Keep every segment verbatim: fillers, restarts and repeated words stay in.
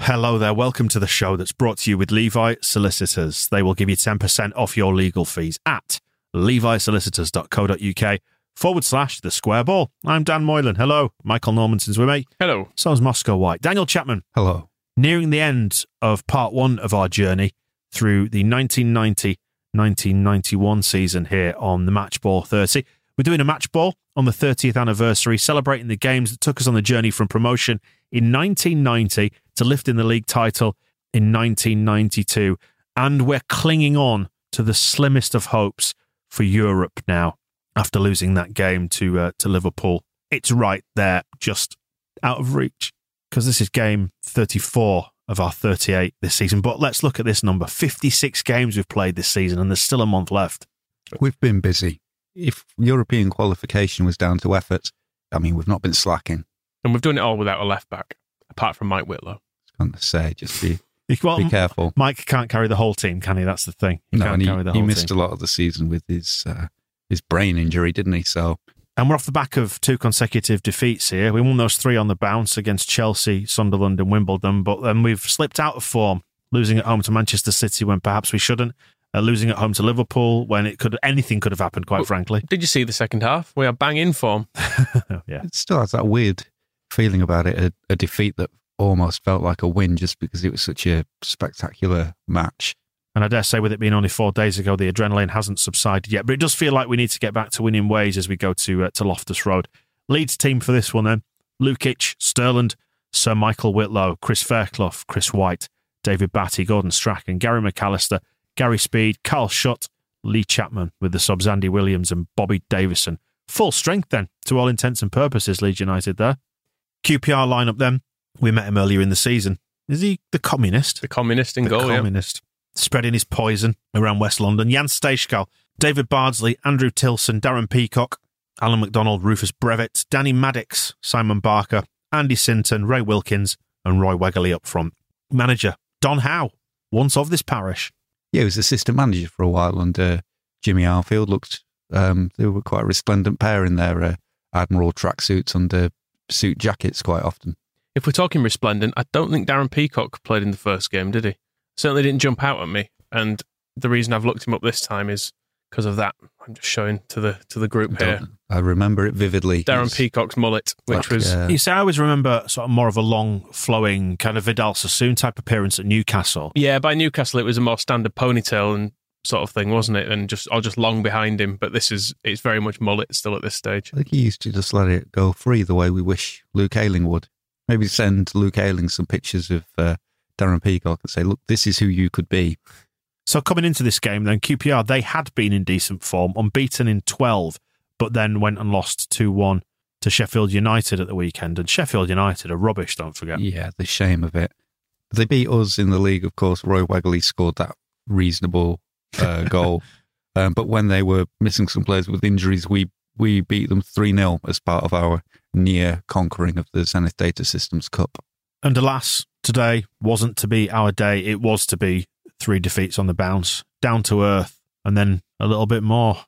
Hello there, welcome to the show that's brought to you with Levi Solicitors. They will give you ten percent off your legal fees at levisolicitors.co.uk forward slash the square ball. I'm Dan Moylan. Hello. Michael Normanson's with me. Hello. So's Moscow White. Daniel Chapman. Hello. Nearing the end of part one of our journey through the nineteen ninety nineteen ninety-one season here on the Matchball thirty. We're doing a Matchball on the thirtieth anniversary, celebrating the games that took us on the journey from promotion in nineteen ninety to lifting the league title in nineteen ninety-two, and we're clinging on to the slimmest of hopes for Europe now after losing that game to uh, to Liverpool. It's right there, just out of reach, because this is game thirty-four of our thirty-eight this season. But let's look at this number. fifty-six games we've played this season, and there's still a month left. We've been busy. If European qualification was down to effort, I mean, we've not been slacking. And we've done it all without a left-back, apart from Mike Whitlow. Going to say, just be, well, be careful. Mike can't carry the whole team, can he? That's the thing. He no, can't he, carry the whole he missed team. A lot of the season with his uh, his brain injury, didn't he? So, and we're off the back of two consecutive defeats here. We won those three on the bounce against Chelsea, Sunderland, and Wimbledon, but then um, we've slipped out of form, losing at home to Manchester City when perhaps we shouldn't, uh, losing at home to Liverpool when it could anything could have happened. Quite well, frankly, did you see the second half? We are bang in form. Yeah, it still has that weird feeling about it, a, a defeat that almost felt like a win just because it was such a spectacular match. And I dare say with it being only four days ago, the adrenaline hasn't subsided yet, but it does feel like we need to get back to winning ways as we go to uh, to Loftus Road. Leeds team for this one then: Lukic, Sterland, Sir Michael Whitlow, Chris Fairclough, Chris White, David Batty, Gordon Strachan, Gary McAllister, Gary Speed, Carl Schutt, Lee Chapman with the subs Andy Williams and Bobby Davison. Full strength then, to all intents and purposes, Leeds United there. Q P R lineup then. We met him earlier in the season. Is he the communist? The communist in the goal, The communist. Yeah. Spreading his poison around West London. Jan Stejskal, David Bardsley, Andrew Tilson, Darren Peacock, Alan McDonald, Rufus Brevitt, Danny Maddox, Simon Barker, Andy Sinton, Ray Wilkins and Roy Wegerle up front. Manager, Don Howe, once of this parish. Yeah, he was assistant manager for a while under Jimmy Arfield. Looked, um, they were quite a resplendent pair in their uh, Admiral tracksuits under suit jackets quite often. If we're talking resplendent, I don't think Darren Peacock played in the first game, did he? Certainly didn't jump out at me. And the reason I've looked him up this time is because of that. I'm just showing to the to the group here. I remember it vividly. Darren was, Peacock's mullet, which like, was... Yeah. You see, I always remember sort of more of a long, flowing, kind of Vidal Sassoon type appearance at Newcastle. Yeah, by Newcastle it was a more standard ponytail and sort of thing, wasn't it? And just or just long behind him. But this is, it's very much mullet still at this stage. I think he used to just let it go free the way we wish Luke Ayling would. Maybe send Luke Ayling some pictures of uh, Darren Peacock and say, look, this is who you could be. So coming into this game then, Q P R, they had been in decent form, unbeaten in twelve, but then went and lost two one to Sheffield United at the weekend. And Sheffield United are rubbish, don't forget. Yeah, the shame of it. They beat us in the league, of course. Roy Wegerle scored that reasonable uh, goal. Um, but when they were missing some players with injuries, we We beat them three nil as part of our near conquering of the Zenith Data Systems Cup. And alas, today wasn't to be our day. It was to be three defeats on the bounce, down to earth, and then a little bit more.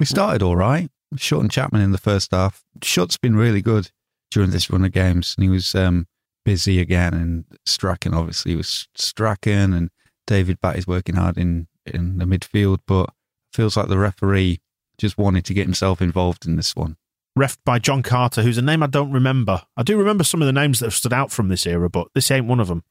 We started all right. Schutt and Chapman in the first half. Schutt's been really good during this run of games, and he was um, busy again. And Strachan, obviously, was Strachan, and David Batty's working hard in, in the midfield, but feels like the referee just wanted to get himself involved in this one. Refed by John Carter, who's a name I don't remember. I do remember some of the names that have stood out from this era, but this ain't one of them.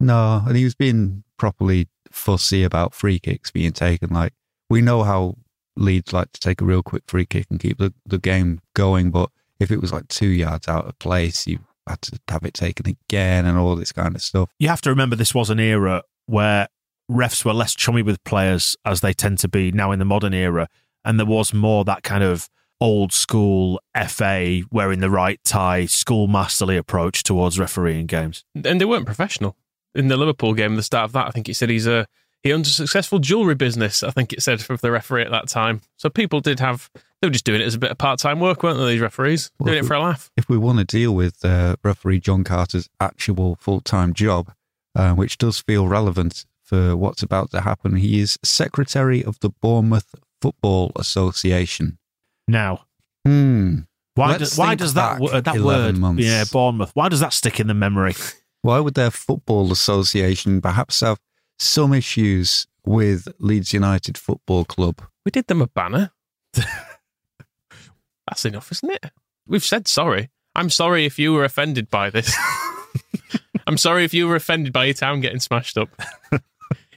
No, and he was being properly fussy about free kicks being taken. Like, we know how Leeds like to take a real quick free kick and keep the, the game going. But if it was like two yards out of place, you had to have it taken again and all this kind of stuff. You have to remember this was an era where refs were less chummy with players, as they tend to be now in the modern era. And there was more that kind of old school F A, wearing the right tie, schoolmasterly approach towards refereeing games. And they weren't professional. In the Liverpool game, the start of that, I think it said he's a, he owns a successful jewellery business, I think it said, for the referee at that time. So people did have, they were just doing it as a bit of part-time work, weren't they, these referees? Well, doing it for a laugh. If we want to deal with uh, referee John Carter's actual full-time job, uh, which does feel relevant for what's about to happen, he is Secretary of the Bournemouth Football Association. Now, hmm. why, do, why does that w- that word, months. yeah, Bournemouth, why does that stick in the memory? Why would their football association perhaps have some issues with Leeds United Football Club? We did them a banner. That's enough, isn't it? We've said sorry. I'm sorry if you were offended by this. I'm sorry if you were offended by your town getting smashed up.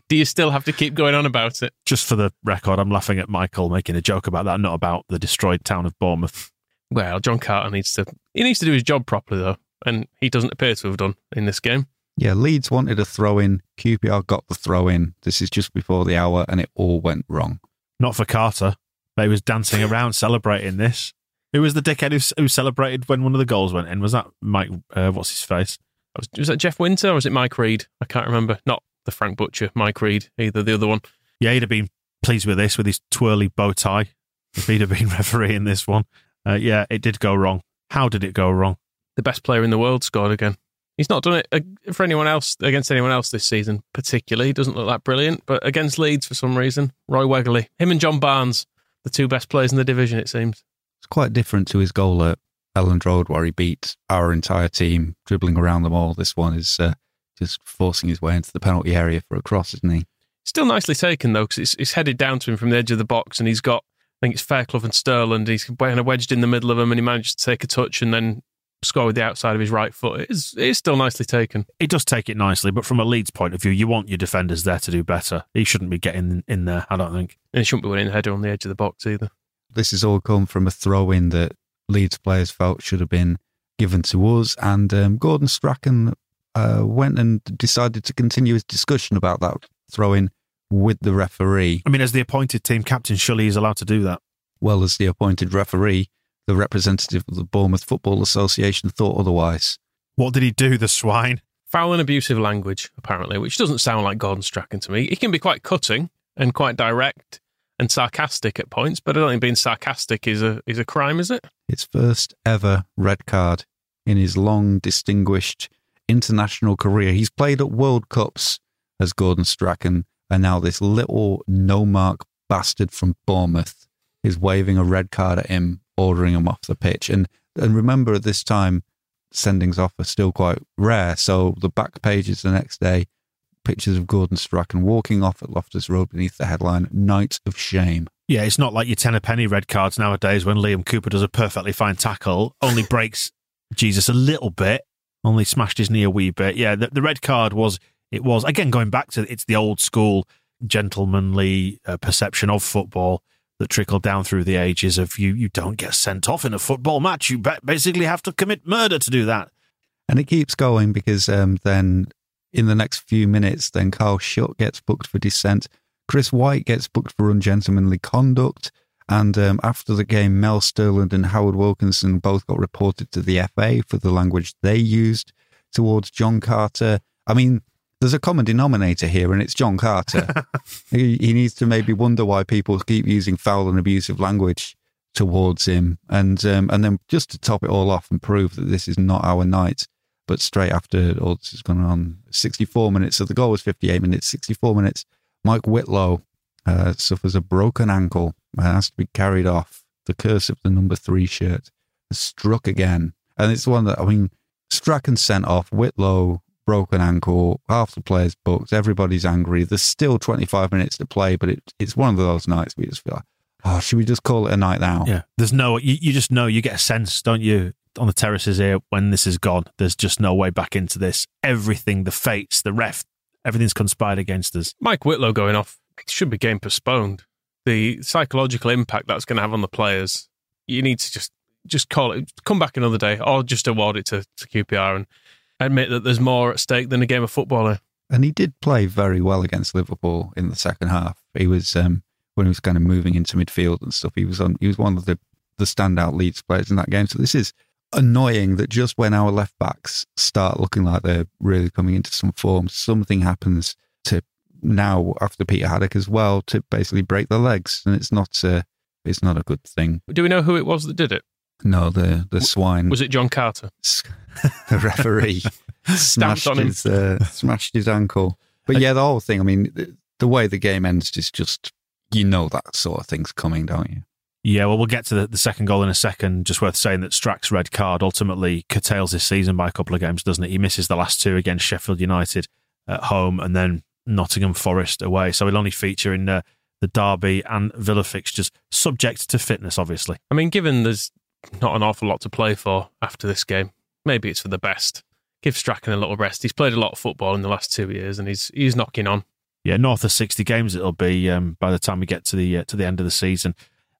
Do you still have to keep going on about it? Just for the record, I'm laughing at Michael making a joke about that, not about the destroyed town of Bournemouth. Well, John Carter needs to he needs to do his job properly, though, and he doesn't appear to have done in this game. Yeah, Leeds wanted a throw-in. Q P R got the throw-in. This is just before the hour, and it all went wrong. Not for Carter. He was dancing around celebrating this. Who was the dickhead who, who celebrated when one of the goals went in? Was that Mike, uh, what's his face? Was, was that Jeff Winter or was it Mike Reed? I can't remember. Not the Frank Butcher, Mike Reed, either, the other one. Yeah, he'd have been pleased with this, with his twirly bow tie, if he'd have been refereeing this one. Uh, yeah, it did go wrong. How did it go wrong? The best player in the world scored again. He's not done it for anyone else, against anyone else this season, particularly. He doesn't look that brilliant, but against Leeds for some reason. Roy Wegerle, him and John Barnes, the two best players in the division, it seems. It's quite different to his goal at Elland Road, where he beat our entire team, dribbling around them all. This one is... Uh, Just forcing his way into the penalty area for a cross, isn't he? Still nicely taken, though, because it's, it's headed down to him from the edge of the box, and he's got, I think it's Fairclough and Stirland, he's kind of wedged in the middle of him, and he manages to take a touch and then score with the outside of his right foot. It is, it is still nicely taken. It does take it nicely, but from a Leeds point of view, you want your defenders there to do better. He shouldn't be getting in there, I don't think. And he shouldn't be winning the header on the edge of the box either. This has all come from a throw-in that Leeds players felt should have been given to us, and um, Gordon Strachan... Uh, went and decided to continue his discussion about that throw-in with the referee. I mean, as the appointed team captain, surely he's allowed to do that. Well, as the appointed referee, the representative of the Bournemouth Football Association thought otherwise. What did he do, the swine? Foul and abusive language, apparently, which doesn't sound like Gordon Strachan to me. He can be quite cutting and quite direct and sarcastic at points, but I don't think being sarcastic is a is a crime, is it? His first ever red card in his long, distinguished... international career. He's played at World Cups as Gordon Strachan, and now this little no-mark bastard from Bournemouth is waving a red card at him, ordering him off the pitch. And and remember, at this time, sendings off are still quite rare, so the back pages the next day, pictures of Gordon Strachan walking off at Loftus Road beneath the headline, Night of Shame. Yeah, it's not like your ten-a-penny red cards nowadays when Liam Cooper does a perfectly fine tackle, only breaks Jesus a little bit, only smashed his knee a wee bit. Yeah, the, the red card was, it was, again, going back to, it's the old school gentlemanly uh, perception of football that trickled down through the ages of you you don't get sent off in a football match. You basically have to commit murder to do that. And it keeps going because um, then in the next few minutes, then Carl Schutt gets booked for dissent. Chris White gets booked for ungentlemanly conduct. And um, after the game, Mel Stirland and Howard Wilkinson both got reported to the F A for the language they used towards John Carter. I mean, there's a common denominator here, and it's John Carter. he, he needs to maybe wonder why people keep using foul and abusive language towards him. And um, and then just to top it all off and prove that this is not our night, but straight after all this has gone on, sixty-four minutes, so the goal was fifty-eight minutes, sixty-four minutes, Mike Whitlow uh, suffers a broken ankle. It has to be carried off. The curse of the number three shirt is struck again. And it's one that, I mean, Strachan sent off, Whitlow, broken ankle, half the players booked, everybody's angry. There's still twenty-five minutes to play, but it, it's one of those nights we just feel like, oh, should we just call it a night now? Yeah, there's no, you, you just know, you get a sense, don't you, on the terraces here, when this is gone, there's just no way back into this. Everything, the fates, the ref, everything's conspired against us. Mike Whitlow going off, it should be game postponed. the psychological impact that's going to have on the players, you need to just just call it, come back another day, or just award it to, to Q P R and admit that there's more at stake than a game of football here. And he did play very well against Liverpool in the second half. He was, um, when he was kind of moving into midfield and stuff, he was on. He was one of the, the standout Leeds players in that game. So this is annoying that just when our left backs start looking like they're really coming into some form, something happens to now after Peter Haddock as well to basically break their legs, and it's not a, it's not a good thing. Do we know who it was that did it? No, the the swine. Was it John Carter? The referee smashed on him. His, uh, smashed his ankle. But yeah, the whole thing, I mean, the, the way the game ends is just, you know, that sort of thing's coming, don't you? Yeah, well, we'll get to the, the second goal in a second. Just worth saying that Strach's red card ultimately curtails his season by a couple of games, doesn't it? He misses the last two against Sheffield United at home and then Nottingham Forest away. So he'll only feature in uh, the Derby and Villa fixtures, subject to fitness, obviously. I mean, given there's not an awful lot to play for after this game, maybe it's for the best. Give Strachan a little rest. He's played a lot of football in the last two years and he's he's knocking on. Yeah, north of sixty games it'll be um, by the time we get to the uh, to the end of the season.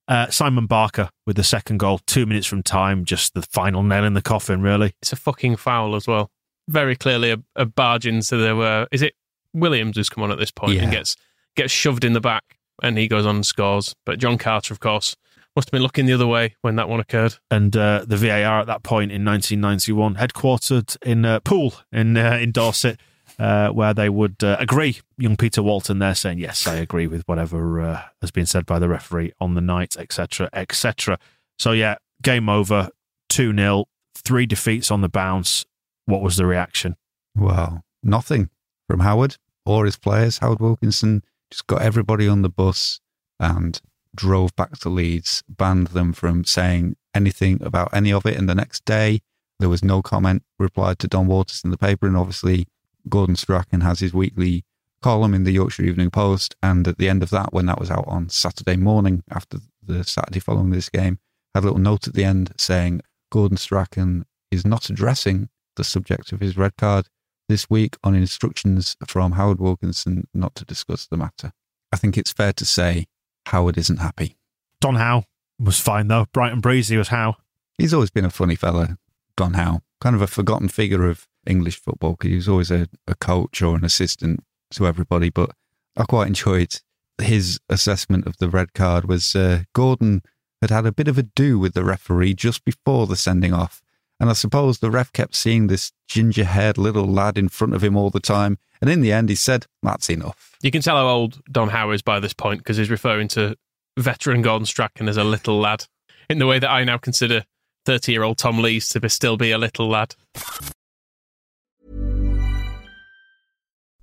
Uh, Simon Barker with the second goal, two minutes from time, just the final nail in the coffin, really. It's a fucking foul as well. Very clearly a, a barge in, so there were... Is it Williams who's come on at this point yeah. and gets gets shoved in the back and he goes on and scores. But John Carter, of course, must have been looking the other way when that one occurred. And uh, the V A R at that point in nineteen ninety-one, headquartered in uh, Poole in, uh, in Dorset, uh, where they would uh, agree. Young Peter Walton there saying, yes, I agree with whatever uh, has been said by the referee on the night, et cetera, et cetera. So yeah, game over, two nil, three defeats on the bounce. What was the reaction? Well, nothing from Howard or his players. Howard Wilkinson just got everybody on the bus and drove back to Leeds, banned them from saying anything about any of it. And the next day, there was no comment replied to Don Waters in the paper. And obviously, Gordon Strachan has his weekly column in the Yorkshire Evening Post. And at the end of that, when that was out on Saturday morning, after the Saturday following this game, had a little note at the end saying, Gordon Strachan is not addressing the subject of his red card this week on instructions from Howard Wilkinson not to discuss the matter. I think it's fair to say Howard isn't happy. Don Howe was fine though. Bright and breezy was Howe. He's always been a funny fella, Don Howe. Kind of a forgotten figure of English football because he was always a, a coach or an assistant to everybody. But I quite enjoyed his assessment of the red card was uh, Gordon had had a bit of a do with the referee just before the sending off. And I suppose the ref kept seeing this ginger-haired little lad in front of him all the time. And in the end, he said, that's enough. You can tell how old Don Howe is by this point because he's referring to veteran Gordon Strachan as a little lad in the way that I now consider thirty-year-old Tom Lees to be, still be a little lad.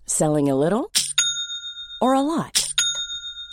Selling a little or a lot?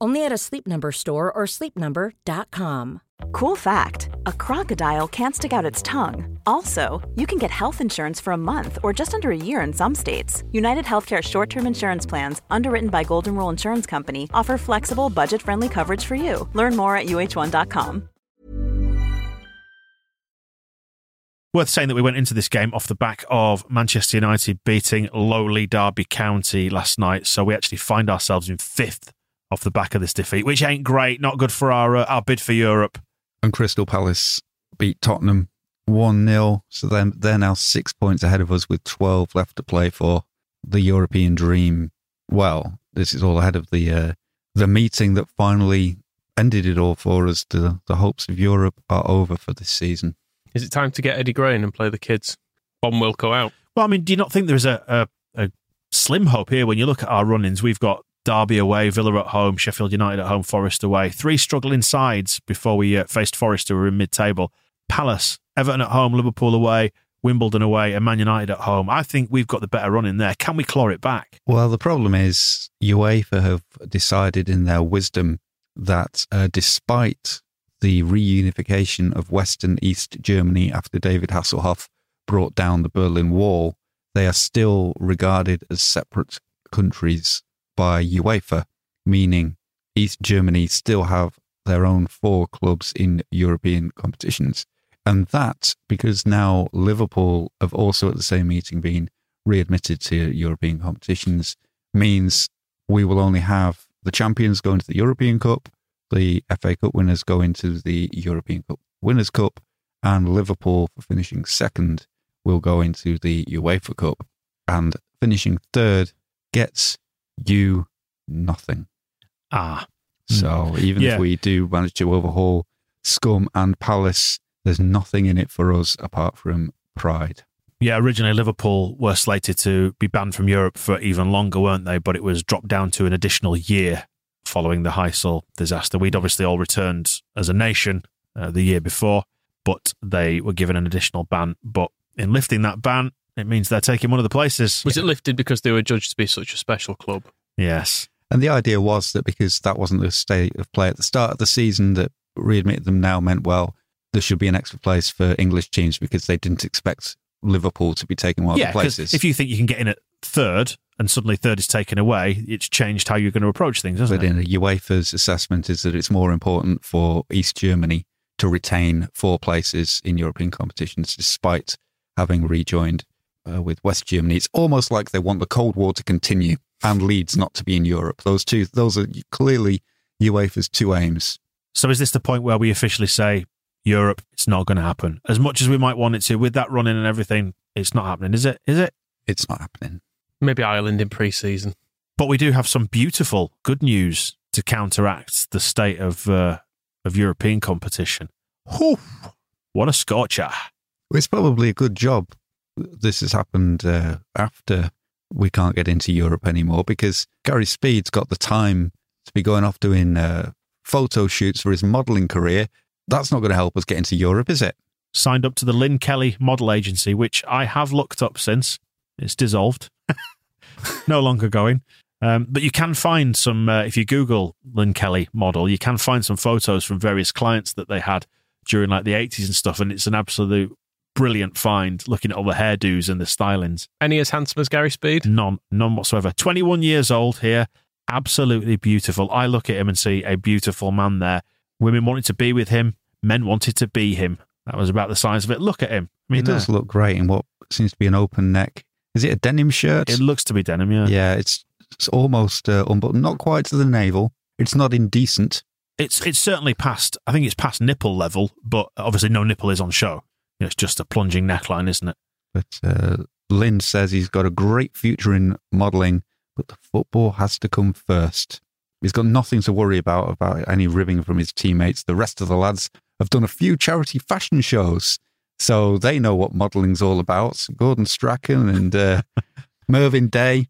Only at a Sleep Number store or sleep number dot com. Cool fact, a crocodile can't stick out its tongue. Also, you can get health insurance for a month or just under a year in some states. United Healthcare short-term insurance plans, underwritten by Golden Rule Insurance Company, offer flexible, budget-friendly coverage for you. Learn more at u h one dot com. Worth saying that we went into this game off the back of Manchester United beating lowly Derby County last night, so we actually find ourselves in fifth off the back of this defeat, which ain't great. Not good for our, uh, our bid for Europe. And Crystal Palace beat Tottenham one nil. So they're, they're now six points ahead of us with twelve left to play for the European dream. Well, this is all ahead of the uh, the meeting that finally ended it all for us. The, the hopes of Europe are over for this season. Is it time to get Eddie Gray in and play the kids? Bon will go out. Well, I mean, do you not think there's a, a, a slim hope here when you look at our run-ins? We've got Derby away, Villa at home, Sheffield United at home, Forest away. Three struggling sides before we uh, faced Forest, who were in mid-table. Palace, Everton at home, Liverpool away, Wimbledon away, and Man United at home. I think we've got the better run in there. Can we claw it back? Well, the problem is UEFA have decided in their wisdom that uh, despite the reunification of Western East Germany after David Hasselhoff brought down the Berlin Wall, they are still regarded as separate countries by UEFA, meaning East Germany still have their own four clubs in European competitions. And that, because now Liverpool have also at the same meeting been readmitted to European competitions, means we will only have the champions going to the European Cup, the F A Cup winners go into the European Cup Winners' Cup, and Liverpool, for finishing second, will go into the UEFA Cup. And finishing third gets you nothing. Ah. So even yeah. if we do manage to overhaul Scum and Palace, there's nothing in it for us apart from pride. Yeah, originally Liverpool were slated to be banned from Europe for even longer, weren't they? But it was dropped down to an additional year following the Heysel disaster. We'd obviously all returned as a nation uh, the year before, but they were given an additional ban. But in lifting that ban, it means they're taking one of the places. Was it lifted because they were judged to be such a special club? Yes. And the idea was that because that wasn't the state of play at the start of the season, that readmitting them now meant, well, there should be an extra place for English teams because they didn't expect Liverpool to be taking one of the places. If you think you can get in at third and suddenly third is taken away, it's changed how you're going to approach things, hasn't it? But in UEFA's assessment is that it's more important for East Germany to retain four places in European competitions despite having rejoined uh, with West Germany. It's almost like they want the Cold War to continue and Leeds not to be in Europe. Those two, those are clearly UEFA's two aims. So is this the point where we officially say, Europe, it's not going to happen? As much as we might want it to, with that running and everything, it's not happening, is it? Is it? It's not happening. Maybe Ireland in pre-season. But we do have some beautiful good news to counteract the state of uh, of European competition. Whew, what a scorcher. It's probably a good job this has happened uh, after we can't get into Europe anymore, because Gary Speed's got the time to be going off doing uh, photo shoots for his modelling career. That's not going to help us get into Europe, is it? Signed up to the Lynn Kelly Model Agency, which I have looked up since. It's dissolved. No longer going. Um, but you can find some, uh, if you Google Lynn Kelly Model, you can find some photos from various clients that they had during like the eighties and stuff. And it's an absolute brilliant find, looking at all the hairdos and the stylings. Any as handsome as Gary Speed? None, none whatsoever. twenty-one years old here. Absolutely beautiful. I look at him and see a beautiful man there. Women wanted to be with him. Men wanted to be him. That was about the size of it. Look at him. I mean, he does there. Look great in what seems to be an open neck. Is it a denim shirt? It looks to be denim, yeah. Yeah, it's it's almost uh, unbuttoned. Not quite to the navel. It's not indecent. It's it's certainly past, I think it's past nipple level, but obviously no nipple is on show. You know, it's just a plunging neckline, isn't it? But uh, Lynn says he's got a great future in modelling, but the football has to come first. He's got nothing to worry about, about any ribbing from his teammates. The rest of the lads have done a few charity fashion shows, so they know what modelling's all about. Gordon Strachan and uh, Mervyn Day.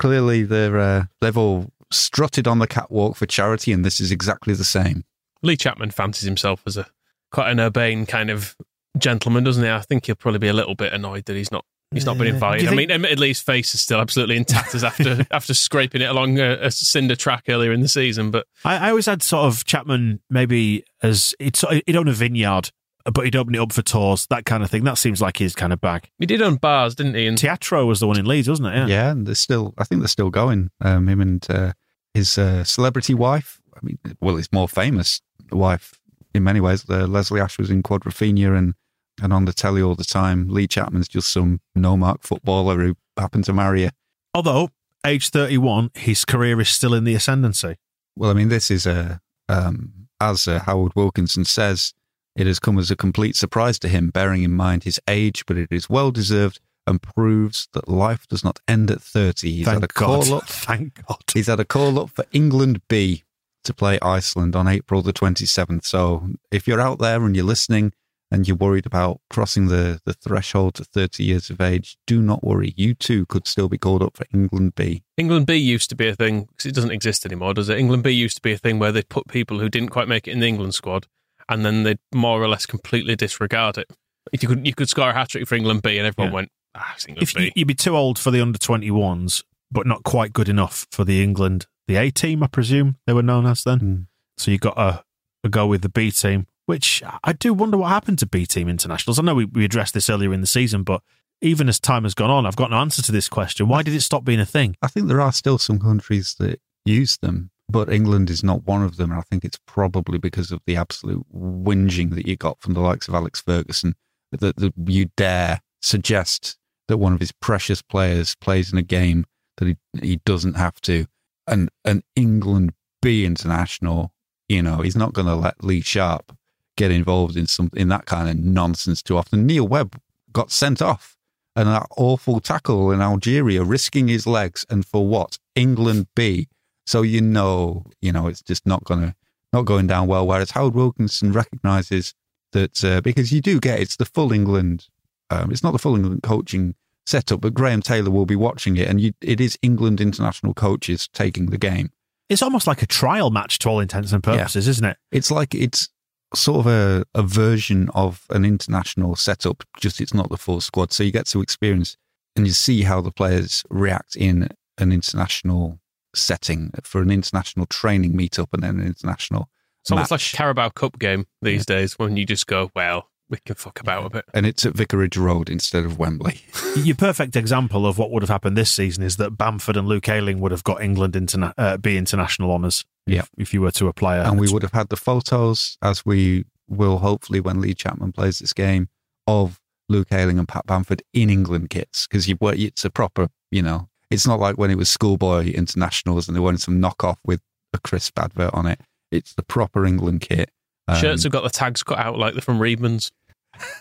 Clearly, they're, uh, they've all strutted on the catwalk for charity, and this is exactly the same. Lee Chapman fancies himself as a quite an urbane kind of gentleman, doesn't he? I think he'll probably be a little bit annoyed that he's not He's not been invited. Think- I mean, admittedly, his face is still absolutely in tatters after after scraping it along a, a cinder track earlier in the season. But I, I always had sort of Chapman maybe as it's he'd own a vineyard, but he'd open it up for tours, that kind of thing. That seems like his kind of bag. He did own bars, didn't he? And Teatro was the one in Leeds, wasn't it? Yeah, yeah, and they're still. I think they're still going. Um, him and uh, his uh, celebrity wife. I mean, well, his more famous wife in many ways. Uh, Leslie Ash was in Quadrophenia and. And on the telly all the time. Lee Chapman's just some no-mark footballer who happened to marry her. Although, age thirty-one, his career is still in the ascendancy. Well, I mean, this is, a, um, as uh, Howard Wilkinson says, it has come as a complete surprise to him, bearing in mind his age, but it is well-deserved and proves that life does not end at thirty. He's Thank had a God. Call up. Thank God. He's had a call-up for England B to play Iceland on April the twenty-seventh. So if you're out there and you're listening and you're worried about crossing the, the threshold to thirty years of age, do not worry. You too could still be called up for England B. England B used to be a thing, because it doesn't exist anymore, does it? England B used to be a thing where they'd put people who didn't quite make it in the England squad, and then they'd more or less completely disregard it. You could you could score a hat-trick for England B and everyone yeah. went, ah, it's England if B. You, you'd be too old for the under twenty-ones, but not quite good enough for the England, the A team, I presume they were known as then. Mm. So you got a, a go with the B team, which I do wonder what happened to B team internationals. I know we, we addressed this earlier in the season, but even as time has gone on, I've got no answer to this question. Why did it stop being a thing? I think there are still some countries that use them, but England is not one of them. And I think it's probably because of the absolute whinging that you got from the likes of Alex Ferguson, that, that you dare suggest that one of his precious players plays in a game that he, he doesn't have to. And an England B international, you know, he's not going to let Lee Sharp get involved in some in that kind of nonsense too often. Neil Webb got sent off and that awful tackle in Algeria, risking his legs, and for what? England B. So you know, you know, it's just not going to not going down well. Whereas Howard Wilkinson recognises that uh, because you do get it's the full England, um, it's not the full England coaching set up, but Graham Taylor will be watching it, and you, it is England international coaches taking the game. It's almost like a trial match to all intents and purposes, yeah. isn't it? It's like it's sort of a, a version of an international setup, just it's not the full squad. So you get to experience and you see how the players react in an international setting for an international training meetup and then an international It's match. Almost like a Carabao Cup game these yeah. days when you just go, well, we can fuck about a bit. And it's at Vicarage Road instead of Wembley. Your perfect example of what would have happened this season is that Bamford and Luke Ayling would have got England interna- uh, B international honours if, yeah. if you were to apply it. And we would have had the photos, as we will hopefully when Lee Chapman plays this game, of Luke Ayling and Pat Bamford in England kits, because you it's a proper, you know, it's not like when it was schoolboy internationals and they wanted some knockoff with a crisp advert on it. It's the proper England kit. Um, Shirts have got the tags cut out like they're from Reedman's.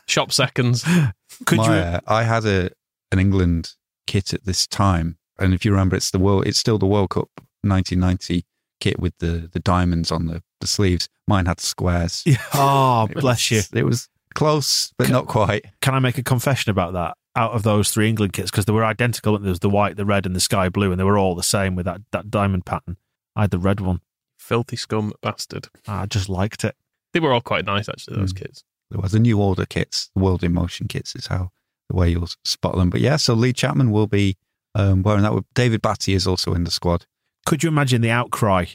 Shop seconds. Could My, you? Uh, I had a an England kit at this time, and if you remember, it's the world. It's still the World Cup nineteen ninety kit with the, the diamonds on the, the sleeves. Mine had squares. Oh, it bless was, you! It was close, but can, not quite. Can I make a confession about that? Out of those three England kits, because they were identical. There was the white, the red, and the sky blue, and they were all the same with that, that diamond pattern. I had the red one. Filthy scum bastard! I just liked it. They were all quite nice, actually. Those mm. kits. There was the New Order kits, the World in Motion kits is how the way you'll spot them. But yeah, so Lee Chapman will be um, wearing that. David Batty is also in the squad. Could you imagine the outcry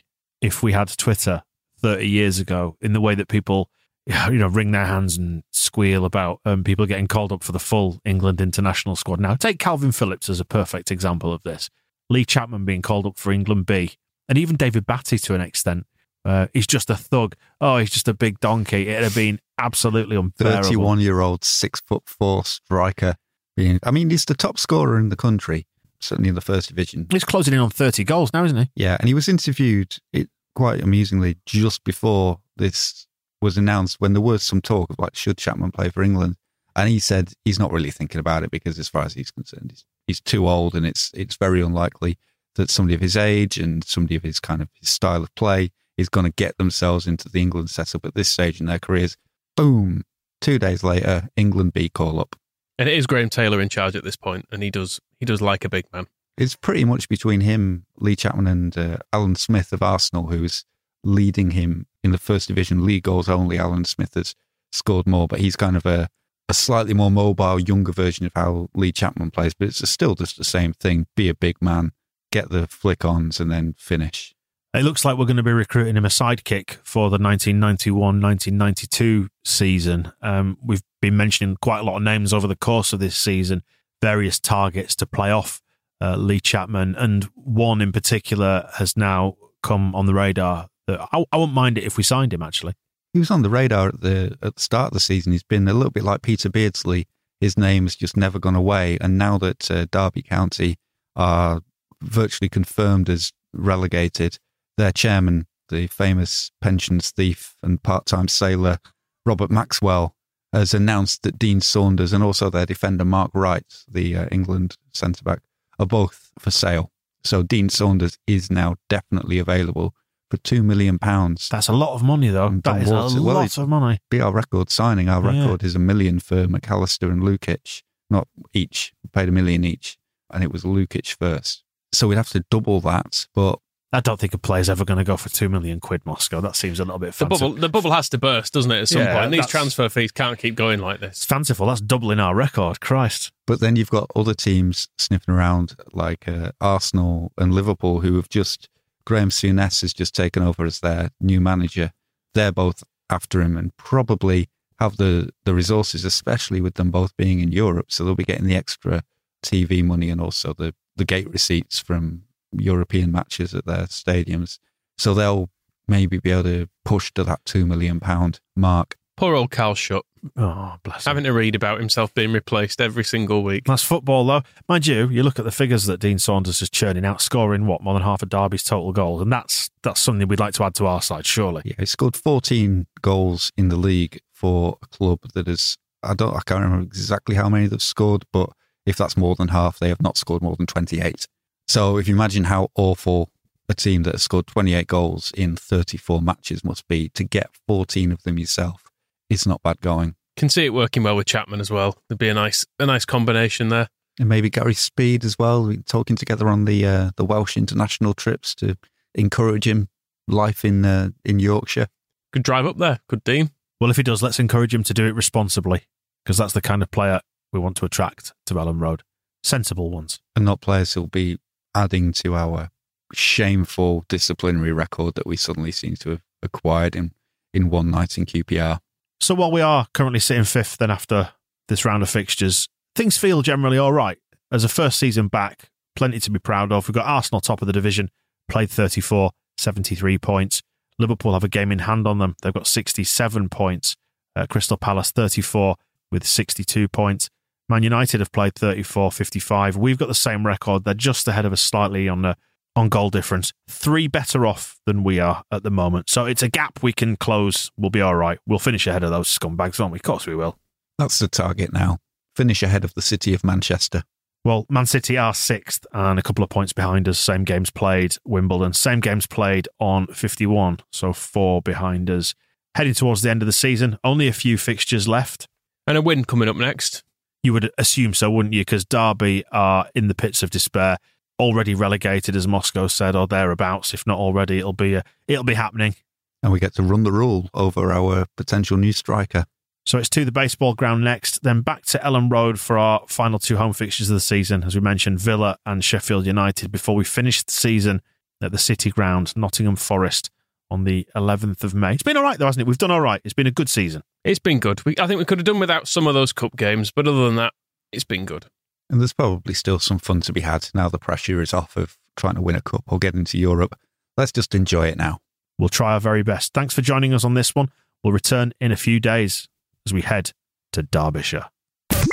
if we had Twitter thirty years ago in the way that people, you know, wring their hands and squeal about um, people getting called up for the full England international squad? Now, take Calvin Phillips as a perfect example of this. Lee Chapman being called up for England B, and even David Batty to an extent. Uh, he's just a thug. Oh, he's just a big donkey. It'd have been absolutely unbearable. thirty-one-year-old, six-foot-four striker. Being, I mean, he's the top scorer in the country, certainly in the first division. He's closing in on thirty goals now, isn't he? Yeah, and he was interviewed it, quite amusingly just before this was announced, when there was some talk of, like, should Chapman play for England? And he said he's not really thinking about it because, as far as he's concerned, he's, he's too old, and it's it's very unlikely that somebody of his age and somebody of his kind of his style of play is going to get themselves into the England setup at this stage in their careers. Boom! Two days later, England B call up, and it is Graham Taylor in charge at this point, and he does he does like a big man. It's pretty much between him, Lee Chapman, and uh, Alan Smith of Arsenal, who's leading him in the first division league goals only. Alan Smith has scored more, but he's kind of a, a slightly more mobile, younger version of how Lee Chapman plays. But it's still just the same thing: be a big man, get the flick-ons, and then finish. It looks like we're going to be recruiting him a sidekick for the nineteen ninety-one nineteen ninety-two season. Um, we've been mentioning quite a lot of names over the course of this season, various targets to play off uh, Lee Chapman, and one in particular has now come on the radar. I, I wouldn't mind it if we signed him, actually. He was on the radar at the, at the start of the season. He's been a little bit like Peter Beardsley. His name's just never gone away, and now that uh, Derby County are virtually confirmed as relegated, their chairman, the famous pensions thief and part-time sailor Robert Maxwell, has announced that Dean Saunders and also their defender Mark Wright, the uh, England centre-back, are both for sale. So Dean Saunders is now definitely available for two million pounds. That's a lot of money, though. And that is Watson. a well, lot of money. Be our record signing. Our yeah. record is a million for McAllister and Lukic. Not each. We paid a million each. And it was Lukic first. So we'd have to double that, but... I don't think a player's ever going to go for two million quid, Moscow. That seems a little bit fanciful. The bubble, the bubble has to burst, doesn't it, at some yeah, point? And these transfer fees can't keep going like this. It's fanciful. That's doubling our record. Christ. But then you've got other teams sniffing around, like uh, Arsenal and Liverpool, who have just... Graham Souness has just taken over as their new manager. They're both after him and probably have the, the resources, especially with them both being in Europe. So they'll be getting the extra T V money and also the, the gate receipts from European matches at their stadiums. So they'll maybe be able to push to that two million pounds mark. Poor old Carl Schutt. Oh, bless him. Having to read about himself being replaced every single week. That's football, though. Mind you, you look at the figures that Dean Saunders is churning out, scoring, what, more than half of Derby's total goals, and that's that's something we'd like to add to our side, surely. Yeah, he scored fourteen goals in the league for a club that is, I don't, I can't remember exactly how many they've scored, but if that's more than half, they have not scored more than twenty-eight. So if you imagine how awful a team that has scored twenty-eight goals in thirty-four matches must be, to get fourteen of them yourself, it's not bad going. Can see it working well with Chapman as well. There'd be a nice a nice combination there. And maybe Gary Speed as well. We're talking together on the uh, the Welsh international trips to encourage him. Life in uh, in Yorkshire. Could drive up there, could Dean? Well, if he does, let's encourage him to do it responsibly, because that's the kind of player we want to attract to Elland Road. Sensible ones. And not players who'll be adding to our shameful disciplinary record that we suddenly seem to have acquired in, in one night in Q P R. So while we are currently sitting fifth, then after this round of fixtures, things feel generally all right. As a first season back, plenty to be proud of. We've got Arsenal top of the division, played thirty-four, seventy-three points. Liverpool have a game in hand on them. They've got sixty-seven points. Uh, Crystal Palace thirty-four with sixty-two points. Man United have played thirty-four, fifty-five. We've got the same record. They're just ahead of us slightly on the on goal difference. Three better off than we are at the moment. So it's a gap we can close. We'll be all right. We'll finish ahead of those scumbags, won't we? Of course we will. That's the target now. Finish ahead of the City of Manchester. Well, Man City are sixth and a couple of points behind us. Same games played, Wimbledon. Same games played on fifty-one. So four behind us. Heading towards the end of the season. Only a few fixtures left. And a win coming up next. You would assume so, wouldn't you? Because Derby are in the pits of despair. Already relegated, as Moscow said, or thereabouts. If not already, it'll be a, it'll be happening. And we get to run the rule over our potential new striker. So it's to the baseball ground next, then back to Elland Road for our final two home fixtures of the season. As we mentioned, Villa and Sheffield United, before we finish the season at the City Ground, Nottingham Forest, on the eleventh of May. It's been all right, though, hasn't it? We've done all right. It's been a good season. It's been good. We, I think we could have done without some of those cup games, but other than that, it's been good. And there's probably still some fun to be had now the pressure is off of trying to win a cup or get into Europe. Let's just enjoy it now. We'll try our very best. Thanks for joining us on this one. We'll return in a few days as we head to Derbyshire.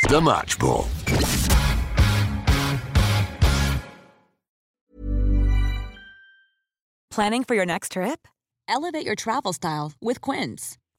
The Match Ball. Planning for your next trip? Elevate your travel style with Quince.